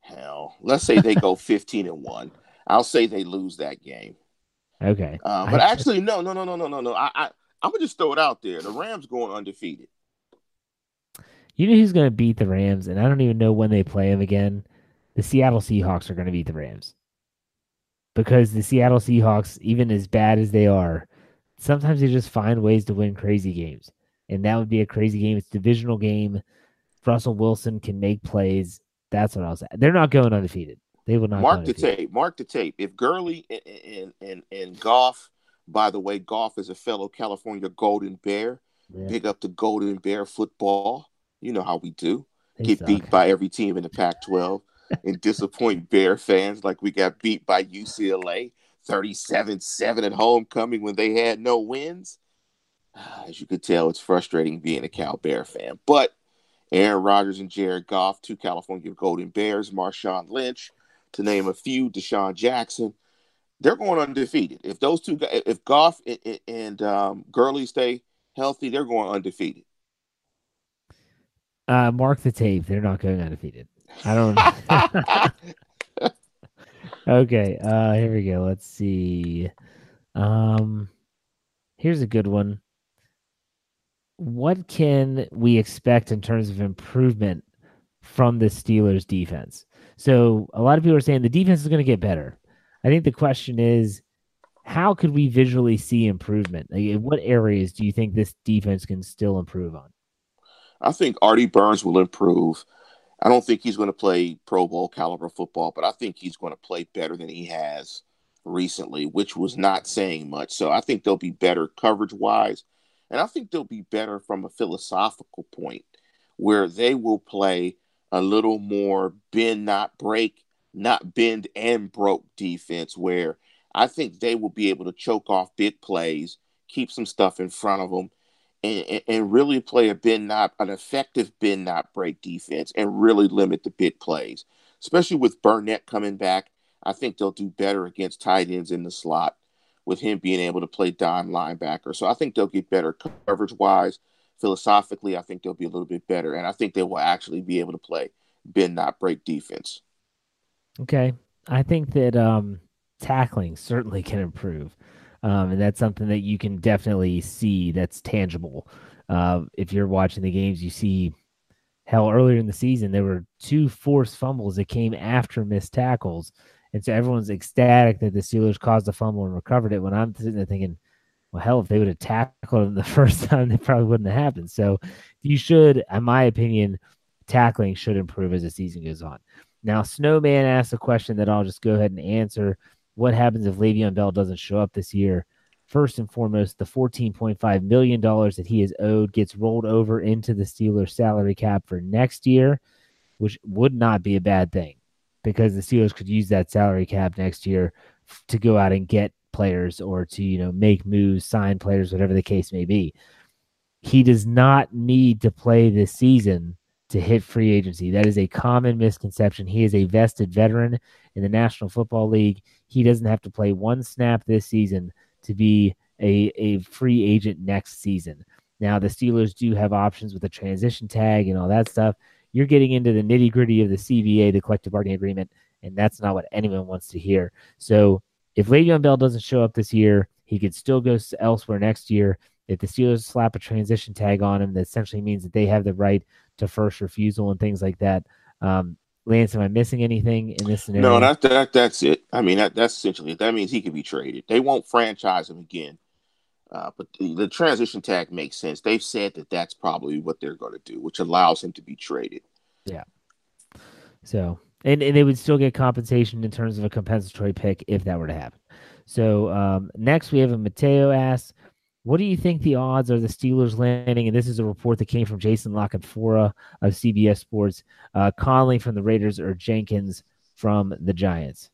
Hell, let's say they go 15-1. I'll say they lose that game. Okay. But actually, no. I'm gonna just throw it out there. The Rams going undefeated. You know who's gonna beat the Rams, and I don't even know when they play them again. The Seattle Seahawks are going to beat the Rams because the Seattle Seahawks, even as bad as they are, sometimes they just find ways to win crazy games. And that would be a crazy game. It's a divisional game. Russell Wilson can make plays. That's what I was saying. They're not going undefeated. They will not mark the tape. Mark the tape. If Gurley and Goff, by the way, Goff is a fellow California Golden Bear. Yeah. Pick up the Golden Bear football. You know how we do. They get beat by every team in the Pac-12. And disappoint Bear fans like we got beat by UCLA 37-7 at homecoming when they had no wins. As you could tell, it's frustrating being a Cal Bear fan. But Aaron Rodgers and Jared Goff, two California Golden Bears, Marshawn Lynch, to name a few, Deshaun Jackson, they're going undefeated. If those two guys, if Goff and Gurley stay healthy, they're going undefeated. Mark the tape. They're not going undefeated. I don't. Okay, here we go. Let's see. Here's a good one. What can we expect in terms of improvement from the Steelers' defense? So a lot of people are saying the defense is going to get better. I think the question is, how could we visually see improvement? Like, in what areas do you think this defense can still improve on? I think Artie Burns will improve. I don't think he's going to play Pro Bowl caliber football, but I think he's going to play better than he has recently, which was not saying much. So I think they'll be better coverage-wise, and I think they'll be better from a philosophical point where they will play a little more bend, not break, not bend and broke defense where I think they will be able to choke off big plays, keep some stuff in front of them, and really play an effective bend not break defense and really limit the big plays, especially with Burnett coming back. I think they'll do better against tight ends in the slot with him being able to play Don linebacker. So I think they'll get better coverage-wise. Philosophically, I think they'll be a little bit better, and I think they will actually be able to play bend, not break defense. Okay. I think that tackling certainly can improve, and that's something that you can definitely see that's tangible. If you're watching the games, you see how earlier in the season there were two forced fumbles that came after missed tackles, and so everyone's ecstatic that the Steelers caused a fumble and recovered it, when I'm sitting there thinking, well, hell, if they would have tackled him the first time, that probably wouldn't have happened. So you should, in my opinion, tackling should improve as the season goes on. Now, Snowman asked a question that I'll just go ahead and answer. What happens if Le'Veon Bell doesn't show up this year? First and foremost, the $14.5 million that he is owed gets rolled over into the Steelers' salary cap for next year, which would not be a bad thing because the Steelers could use that salary cap next year to go out and get players or to, you know, make moves, sign players, whatever the case may be. He does not need to play this season to hit free agency. That is a common misconception. He is a vested veteran in the National Football League. He doesn't have to play one snap this season to be a free agent next season. Now, the Steelers do have options with a transition tag and all that stuff. You're getting into the nitty-gritty of the CBA, the collective bargaining agreement, and that's not what anyone wants to hear. So if Le'Veon Bell doesn't show up this year, he could still go elsewhere next year. If the Steelers slap a transition tag on him, that essentially means that they have the right to first refusal and things like that. Lance, am I missing anything in this scenario? No, that's it. I mean, that's essentially it. That means he could be traded. They won't franchise him again. But the transition tag makes sense. They've said that that's probably what they're going to do, which allows him to be traded. Yeah. So, and they would still get compensation in terms of a compensatory pick if that were to happen. So next we have a Mateo asks, what do you think the odds are the Steelers landing? And this is a report that came from Jason Lockenfora of CBS Sports, Conley from the Raiders, or Jenkins from the Giants.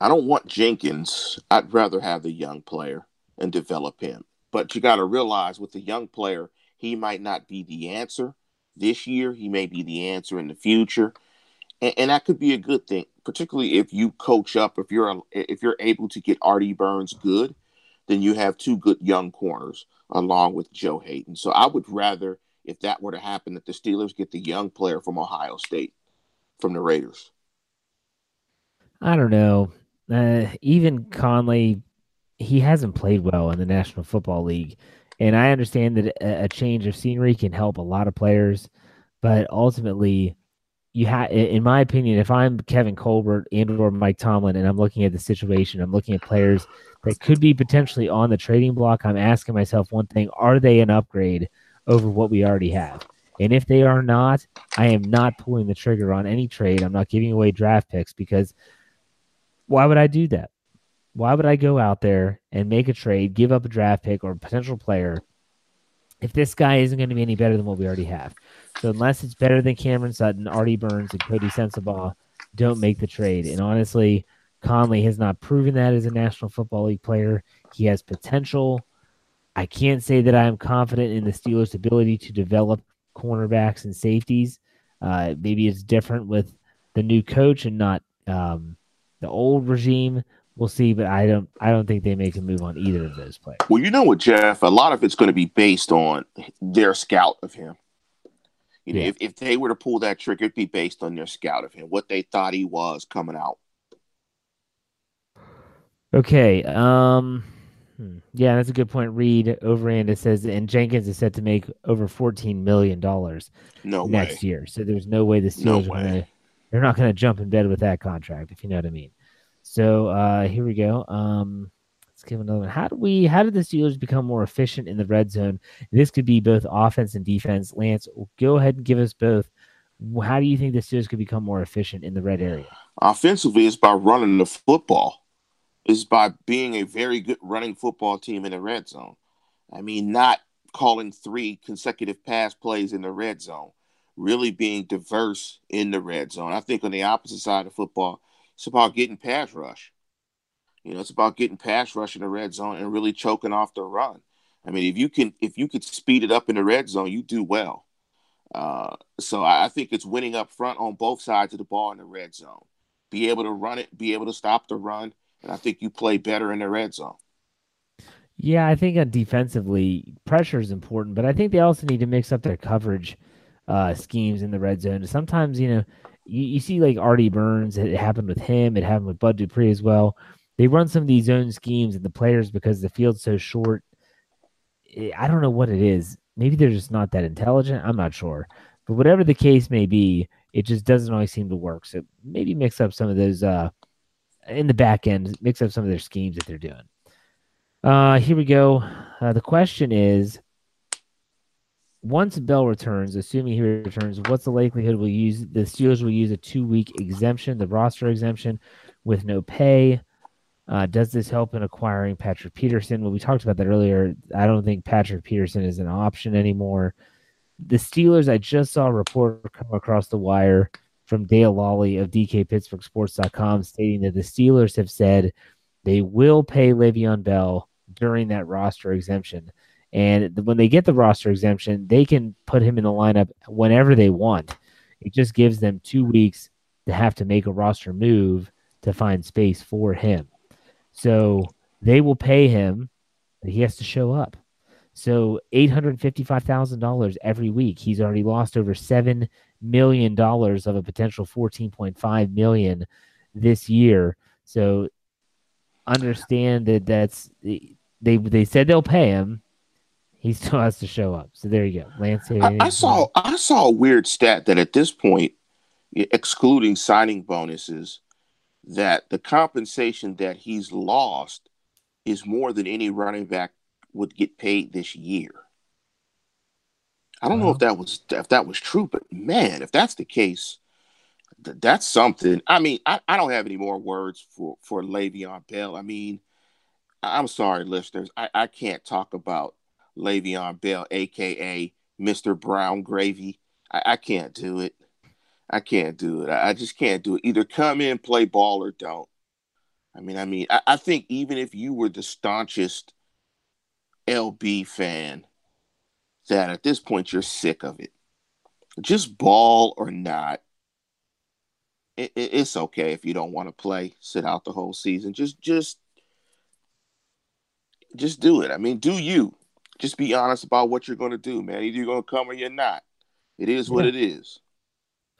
I don't want Jenkins. I'd rather have the young player and develop him. But you got to realize with the young player, he might not be the answer this year. He may be the answer in the future. And that could be a good thing, particularly if you coach up, if you're able to get Artie Burns good. Then you have two good young corners along with Joe Hayden. So I would rather, if that were to happen, that the Steelers get the young player from Ohio State, from the Raiders. I don't know. Even Conley, he hasn't played well in the National Football League. And I understand that a change of scenery can help a lot of players. But ultimately, in my opinion, if I'm Kevin Colbert and/or Mike Tomlin and I'm looking at the situation, I'm looking at players that could be potentially on the trading block, I'm asking myself one thing: are they an upgrade over what we already have? And if they are not, I am not pulling the trigger on any trade. I'm not giving away draft picks because why would I do that? Why would I go out there and make a trade, give up a draft pick or a potential player if this guy isn't going to be any better than what we already have? So unless it's better than Cameron Sutton, Artie Burns, and Cody Sensabaugh, don't make the trade. And honestly, Conley has not proven that as a National Football League player. He has potential. I can't say that I am confident in the Steelers' ability to develop cornerbacks and safeties. Maybe it's different with the new coach and not the old regime. We'll see, but I don't think they make a move on either of those players. Well, you know what, Jeff? A lot of it's going to be based on their scout of him. You know, if they were to pull that trigger, it'd be based on their scout of him, what they thought he was coming out. Okay. Yeah, that's a good point. Reed Overanda says, and Jenkins is set to make over $14 million next year. So there's no way the Steelers they're not going to jump in bed with that contract, if you know what I mean. So here we go. Let's give another one. How did the Steelers become more efficient in the red zone? This could be both offense and defense. Lance, go ahead and give us both. How do you think the Steelers could become more efficient in the red area? Offensively, it's by running the football. It's by being a very good running football team in the red zone. I mean, not calling three consecutive pass plays in the red zone, really being diverse in the red zone. I think on the opposite side of football, it's about getting pass rush. You know, it's about getting pass rush in the red zone and really choking off the run. I mean, if you could speed it up in the red zone, you do well. So I think it's winning up front on both sides of the ball in the red zone. Be able to run it, be able to stop the run, And I think you play better in the red zone. Yeah, I think defensively pressure is important, but I think they also need to mix up their coverage schemes in the red zone. Sometimes, you know, you see like Artie Burns, it happened with him, it happened with Dud Dupree as well. They run some of these zone schemes and the players, because the field's so short, I don't know what it is. Maybe they're just not that intelligent. I'm not sure. But whatever the case may be, it just doesn't always seem to work. So maybe mix up some of those in the back end, mix up some of their schemes that they're doing. Here we go. The question is, once Bell returns, assuming he returns, what's the likelihood the Steelers will use a 2-week exemption, the roster exemption, with no pay? Does this help in acquiring Patrick Peterson? Well, we talked about that earlier. I don't think Patrick Peterson is an option anymore. The Steelers, I just saw a report come across the wire from Dale Lawley of DKPittsburghSports.com stating that the Steelers have said they will pay Le'Veon Bell during that roster exemption. And when they get the roster exemption, they can put him in the lineup whenever they want. It just gives them 2 weeks to have to make a roster move to find space for him. So they will pay him, but he has to show up. So $855,000 every week. He's already lost over $7 million of a potential $14.5 million this year. So understand that they said they'll pay him. He still has to show up. So there you go. Lance, I saw a weird stat that at this point, excluding signing bonuses, that the compensation that he's lost is more than any running back would get paid this year. I don't know if that was true, but man, if that's the case, that's something. I mean, I don't have any more words for Le'Veon Bell. I mean, I'm sorry, listeners. I can't talk about Le'Veon Bell, a.k.a. Mr. Brown Gravy. I can't do it. I can't do it. I just can't do it. Either come in, play ball, or don't. I think even if you were the staunchest LB fan, that at this point you're sick of it. Just ball or not. It's okay if you don't want to play, sit out the whole season. Just do it. I mean, do you. Just be honest about what you're going to do, man. Either you're going to come or you're not. It is what it is.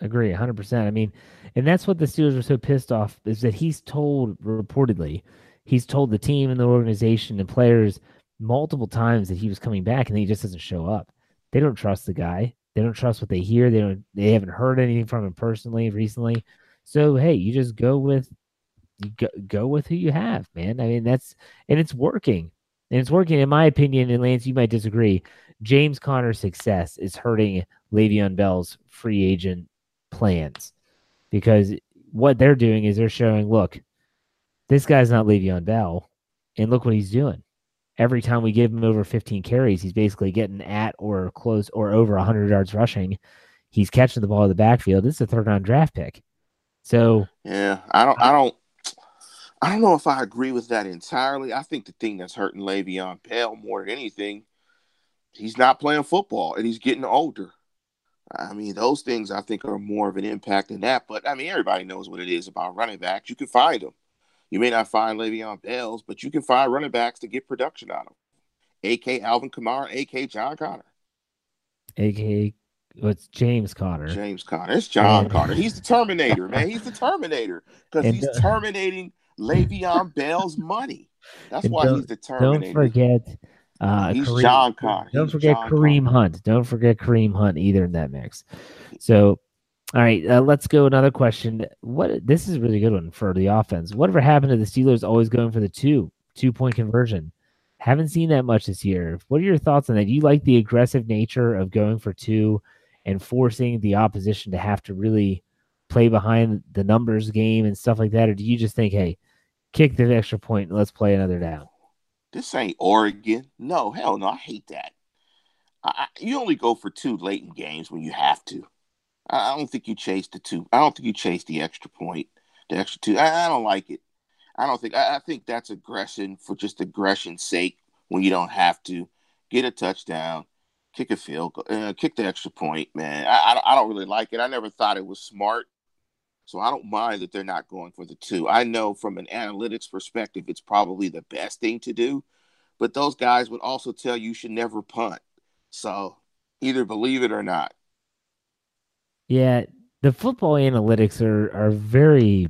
Agree, 100%. I mean, and that's what the Steelers were so pissed off, is that he's told the team and the organization and players multiple times that he was coming back, and then he just doesn't show up. They don't trust the guy. They don't trust what they hear. They haven't heard anything from him personally recently. So hey, you just go with who you have, man. I mean, it's working. And it's working, in my opinion, and Lance, you might disagree. James Conner's success is hurting Le'Veon Bell's free agent plans, because what they're doing is they're showing, look, this guy's not Le'Veon Bell, and look what he's doing. Every time we give him over 15 carries, he's basically getting at or close or over 100 yards rushing. He's catching the ball in the backfield. This is a third-round draft pick. So yeah, I don't know if I agree with that entirely. I think the thing that's hurting Le'Veon Bell more than anything, he's not playing football and he's getting older. I mean, those things I think are more of an impact than that. But, I mean, everybody knows what it is about running backs. You can find them. You may not find Le'Veon Bell's, but you can find running backs to get production out of them. A.K. Alvin Kamara, A.K. John Connor. A.K. It's James Conner. James Conner. It's John Connor. He's the Terminator, man. He's the Terminator, because he's terminating Le'Veon Bell's money. That's why he's the Terminator. Don't forget... he's Kareem, John Connor. Don't forget Kareem Hunt. Don't forget Kareem Hunt either in that mix. So, all right, let's go another question. This is a really good one for the offense. Whatever happened to the Steelers always going for the two-point conversion? Haven't seen that much this year. What are your thoughts on that? Do you like the aggressive nature of going for two and forcing the opposition to have to really play behind the numbers game and stuff like that? Or do you just think, hey, kick the extra point and let's play another down? This ain't Oregon. No, hell no. I hate that. You only go for two late in games when you have to. I don't think you chase the two. I don't think you chase the extra point, the extra two. I don't like it. I don't think. I think that's aggression for just aggression's sake when you don't have to. Get a touchdown, kick a field goal, kick the extra point, man. I don't really like it. I never thought it was smart. So I don't mind that they're not going for the two. I know from an analytics perspective, it's probably the best thing to do. But those guys would also tell you should never punt. So either believe it or not. Yeah, the football analytics are very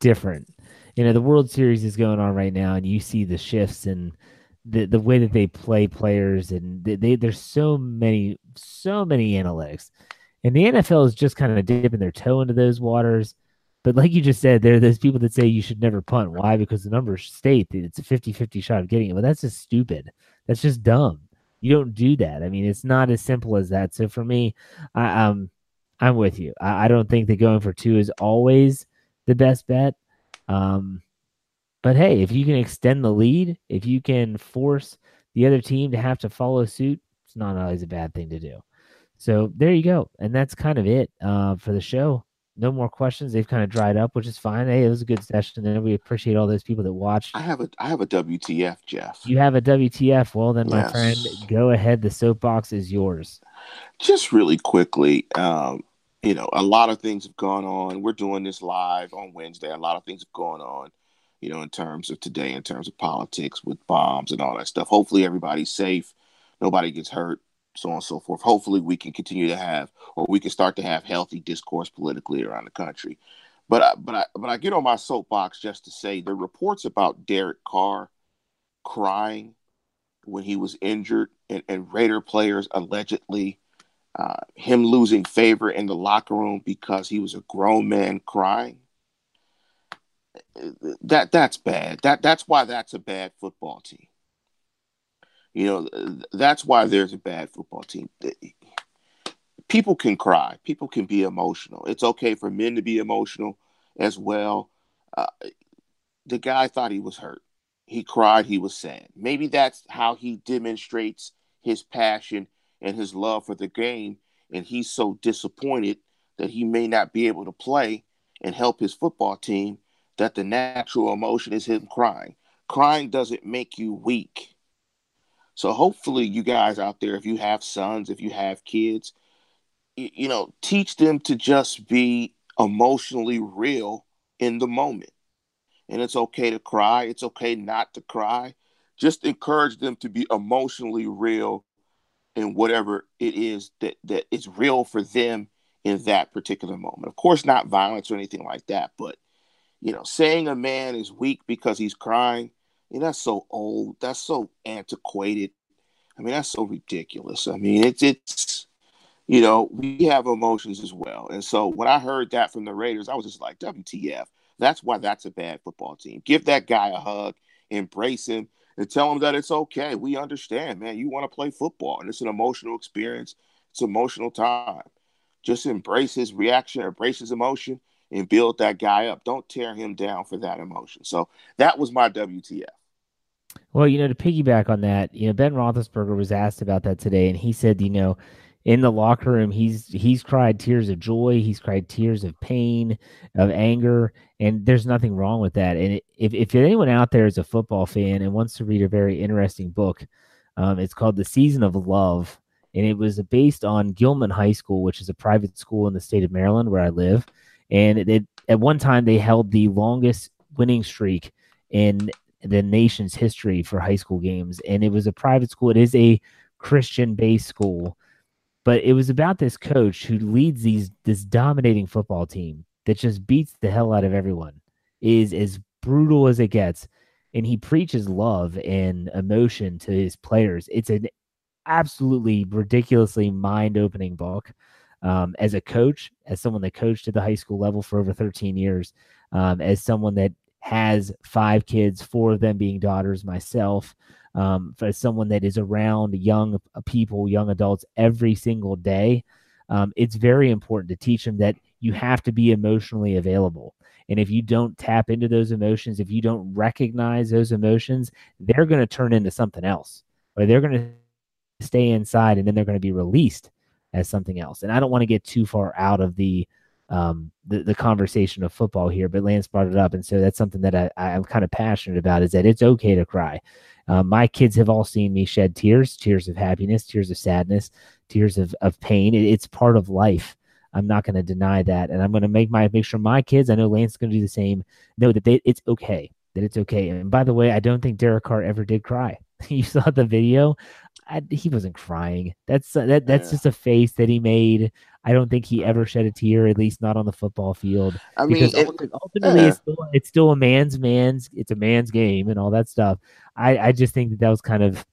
different. You know, the World Series is going on right now, and you see the shifts and the way that they play players. And there's so many analytics. And the NFL is just kind of dipping their toe into those waters. But like you just said, there are those people that say you should never punt. Why? Because the numbers state that it's a 50-50 shot of getting it. Well, that's just stupid. That's just dumb. You don't do that. I mean, it's not as simple as that. So for me, I'm with you. I don't think that going for two is always the best bet. But hey, if you can extend the lead, if you can force the other team to have to follow suit, it's not always a bad thing to do. So there you go. And that's kind of it for the show. No more questions. They've kind of dried up, which is fine. Hey, it was a good session, and we appreciate all those people that watched. I have a WTF, Jeff. You have a WTF. Well, then, yes. My friend, go ahead. The soapbox is yours. Just really quickly, you know, a lot of things have gone on. We're doing this live on Wednesday. A lot of things have gone on, you know, in terms of today, in terms of politics with bombs and all that stuff. Hopefully everybody's safe. Nobody gets hurt. So on and so forth. Hopefully we can continue to have, or we can start to have, healthy discourse politically around the country. But I get on my soapbox just to say the reports about Derek Carr crying when he was injured and Raider players allegedly him losing favor in the locker room because he was a grown man crying. That's bad. That's why that's a bad football team. You know, that's why there's a bad football team. People can cry. People can be emotional. It's okay for men to be emotional as well. The guy thought he was hurt. He cried. He was sad. Maybe that's how he demonstrates his passion and his love for the game. And he's so disappointed that he may not be able to play and help his football team that the natural emotion is him crying. Crying doesn't make you weak. So hopefully you guys out there, if you have sons, if you have kids, you know, teach them to just be emotionally real in the moment. And it's okay to cry. It's okay not to cry. Just encourage them to be emotionally real in whatever it is that is real for them in that particular moment. Of course, not violence or anything like that. But, you know, saying a man is weak because he's crying, and that's so old. That's so antiquated. I mean, that's so ridiculous. I mean, it's you know, we have emotions as well. And so when I heard that from the Raiders, I was just like, WTF. That's why that's a bad football team. Give that guy a hug, embrace him, and tell him that it's okay. We understand, man. You want to play football, and it's an emotional experience. It's an emotional time. Just embrace his reaction, embrace his emotion, and build that guy up. Don't tear him down for that emotion. So that was my WTF. Well, you know, to piggyback on that, you know, Ben Roethlisberger was asked about that today, and he said, you know, in the locker room, he's cried tears of joy, he's cried tears of pain, of anger, and there's nothing wrong with that. And if anyone out there is a football fan and wants to read a very interesting book, it's called The Season of Love, and it was based on Gilman High School, which is a private school in the state of Maryland where I live. And at one time, they held the longest winning streak in the nation's history for high school games. And it was a private school. It is a Christian-based school. But it was about this coach who leads this dominating football team that just beats the hell out of everyone, is as brutal as it gets. And he preaches love and emotion to his players. It's an absolutely ridiculously mind-opening book. As a coach, as someone that coached at the high school level for over 13 years, as someone that has 5 kids, 4 of them being daughters myself, as someone that is around young people, young adults every single day, it's very important to teach them that you have to be emotionally available. And if you don't tap into those emotions, if you don't recognize those emotions, they're going to turn into something else, or they're going to stay inside, and then they're going to be released as something else. And I don't want to get too far out of the conversation of football here, but Lance brought it up. And so that's something that I'm kind of passionate about, is that it's okay to cry. My kids have all seen me shed tears, tears of happiness, tears of sadness, tears of pain. It's part of life. I'm not going to deny that. And I'm going to make sure my kids, I know Lance's going to do the same, know that it's okay, that it's okay. And by the way, I don't think Derek Carr ever did cry. You saw the video. He wasn't crying. That's just a face that he made. I don't think he ever shed a tear, at least not on the football field. I mean, ultimately, it's still a man's. It's a man's game and all that stuff. I just think that was kind of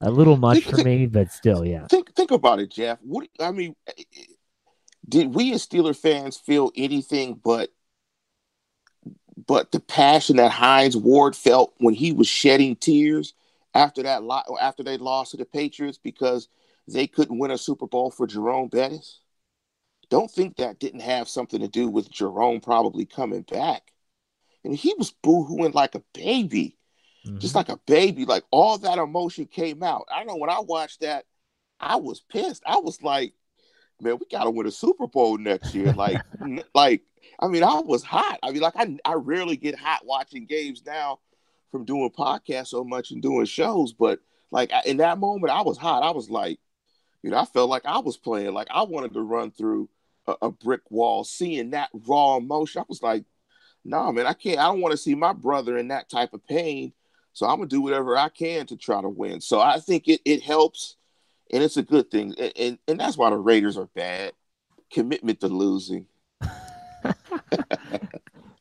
a little much for me, but still, yeah. Think about it, Jeff. Did we as Steeler fans feel anything but the passion that Hines Ward felt when he was shedding tears after they lost to the Patriots because they couldn't win a Super Bowl for Jerome Bettis? Don't think that didn't have something to do with Jerome probably coming back. And he was boo-hooing like a baby, mm-hmm. just like a baby. Like all that emotion came out. I know when I watched that, I was pissed. I was like, man, we got to win a Super Bowl next year. I was hot. I mean, I rarely get hot watching games now from doing podcasts so much and doing shows. But in that moment, I was hot. I was like, I felt like I was playing. Like I wanted to run through a brick wall, seeing that raw emotion. I was like, nah, man, I can't. I don't want to see my brother in that type of pain. So I'm going to do whatever I can to try to win. So I think it helps, and it's a good thing. And that's why the Raiders are bad. Commitment to losing.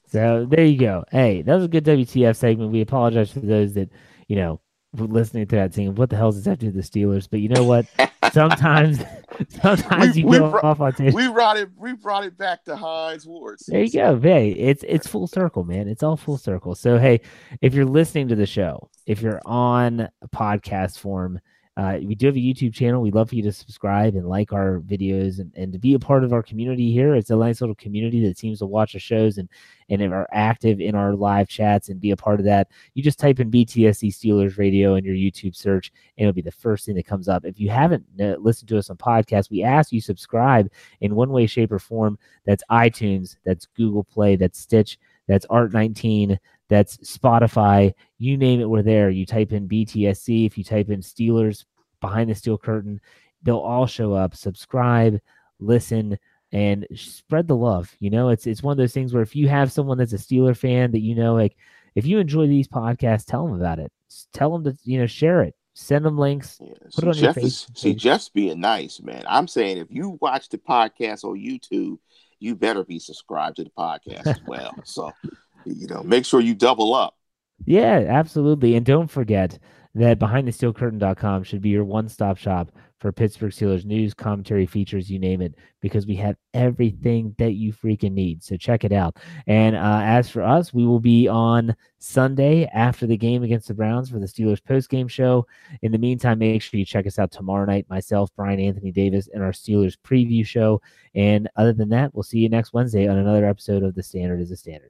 So there you go. Hey, that was a good WTF segment. We apologize for those that, were listening to that thing. What the hell is that to the Steelers? But you know what? Sometimes you go off on tangents. We brought it back to Hines Ward. There you go. Hey, it's full circle, man. It's all full circle. So, hey, if you're listening to the show, if you're on a podcast form, we do have a YouTube channel. We'd love for you to subscribe and like our videos and to be a part of our community here. It's a nice little community that seems to watch our shows and are active in our live chats and be a part of that. You just type in BTSC Steelers Radio in your YouTube search, and it'll be the first thing that comes up. If you haven't listened to us on podcasts, we ask you subscribe in one way, shape, or form. That's iTunes, that's Google Play, that's Stitch, that's Art19, that's Spotify. You name it, we're there. You type in BTSC. If you type in Steelers Behind the Steel Curtain, they'll all show up. Subscribe, listen, and spread the love. It's one of those things where if you have someone that's a Steeler fan that if you enjoy these podcasts, tell them about it. Tell them to share it. Send them links. Yeah. Put it on your Facebook. See, Jeff's being nice, man. I'm saying if you watch the podcast on YouTube, you better be subscribed to the podcast as well. So. Make sure you double up. Yeah, absolutely. And don't forget that BehindTheSteelCurtain.com should be your one-stop shop for Pittsburgh Steelers news, commentary, features, you name it, because we have everything that you freaking need. So check it out. And as for us, we will be on Sunday after the game against the Browns for the Steelers post-game show. In the meantime, make sure you check us out tomorrow night, myself, Brian Anthony Davis, and our Steelers preview show. And other than that, we'll see you next Wednesday on another episode of The Standard is a Standard.